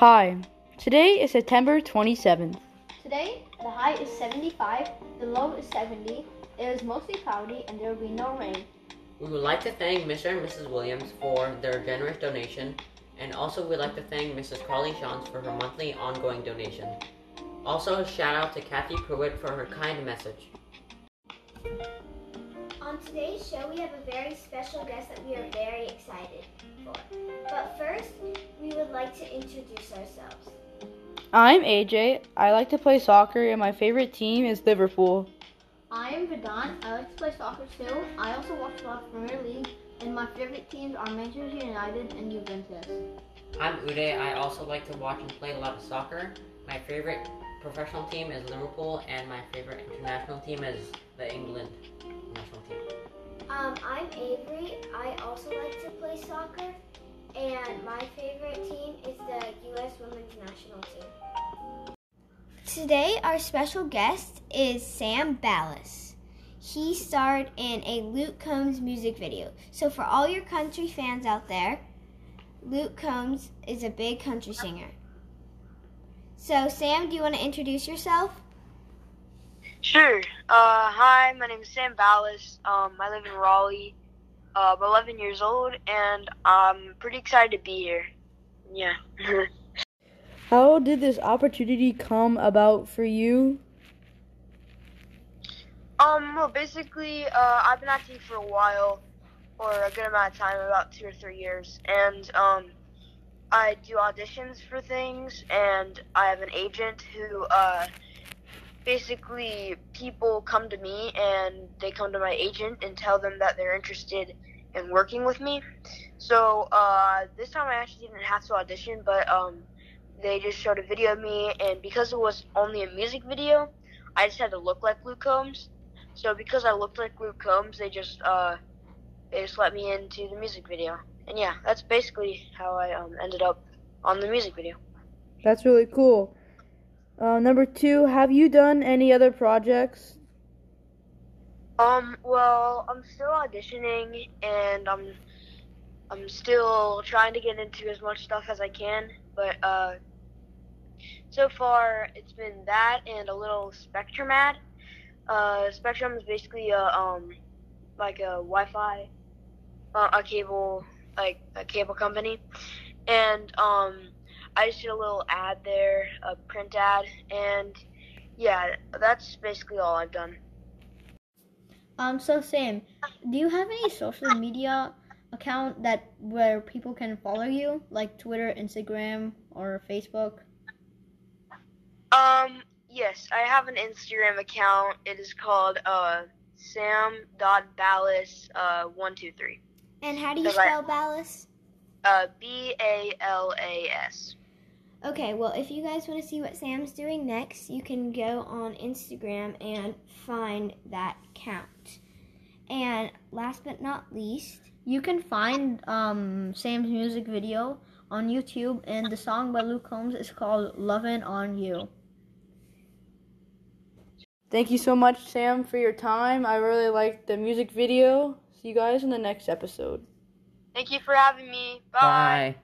Hi, today is September 27th. Today, the high is 75, the low is 70, it is mostly cloudy, and there will be no rain. We would like to thank Mr. and Mrs. Williams for their generous donation, and also we'd like to thank Mrs. Carly Shantz for her monthly ongoing donation. Also, shout out to Kathy Pruitt for her kind message. On today's show, we have a very special guest that we are very excited for. But first, we would like to introduce ourselves. I'm AJ. I like to play soccer, and my favorite team is Liverpool. I'm Vedant. I like to play soccer too. I also watch a lot of Premier League, and my favorite teams are Manchester United and Juventus. I'm Uday. I also like to watch and play a lot of soccer. My favorite professional team is Liverpool, and my favorite international team is the England national team. I'm Avery. I also like to play soccer, and my favorite team is the U.S. Women's National Team. Today, our special guest is Sam Balas. He starred in a Luke Combs music video. So for all your country fans out there, Luke Combs is a big country singer. So, Sam, do you want to introduce yourself? Sure. Hi, my name is Sam Balas. I live in Raleigh. I'm 11 years old, and I'm pretty excited to be here. Yeah. How did this opportunity come about for you? Well, basically, I've been acting for a while, or a good amount of time, about 2 or 3 years, and I do auditions for things, and I have an agent who, basically people come to me and they come to my agent and tell them that they're interested in working with me. So, this time I actually didn't have to audition, but, they just showed a video of me, and because it was only a music video, I just had to look like Luke Combs. So because I looked like Luke Combs, they just let me into the music video. And yeah, that's basically how I ended up on the music video. That's really cool. Number two, have you done any other projects? Well, I'm still auditioning, and I'm still trying to get into as much stuff as I can. But so far, it's been that and a little Spectrum ad. Spectrum is basically like a Wi-Fi, a cable company, and I just did a little ad there, a print ad, and yeah, that's basically all I've done. So Sam, do you have any social media account where people can follow you, like Twitter, Instagram, or Facebook? Yes, I have an Instagram account. It is called sam.balas123. And how do you spell Balas? B-A-L-A-S. Okay, well, if you guys want to see what Sam's doing next, you can go on Instagram and find that count. And last but not least, you can find Sam's music video on YouTube, and the song by Luke Combs is called Lovin' On You. Thank you so much, Sam, for your time. I really liked the music video. See you guys in the next episode. Thank you for having me. Bye. Bye.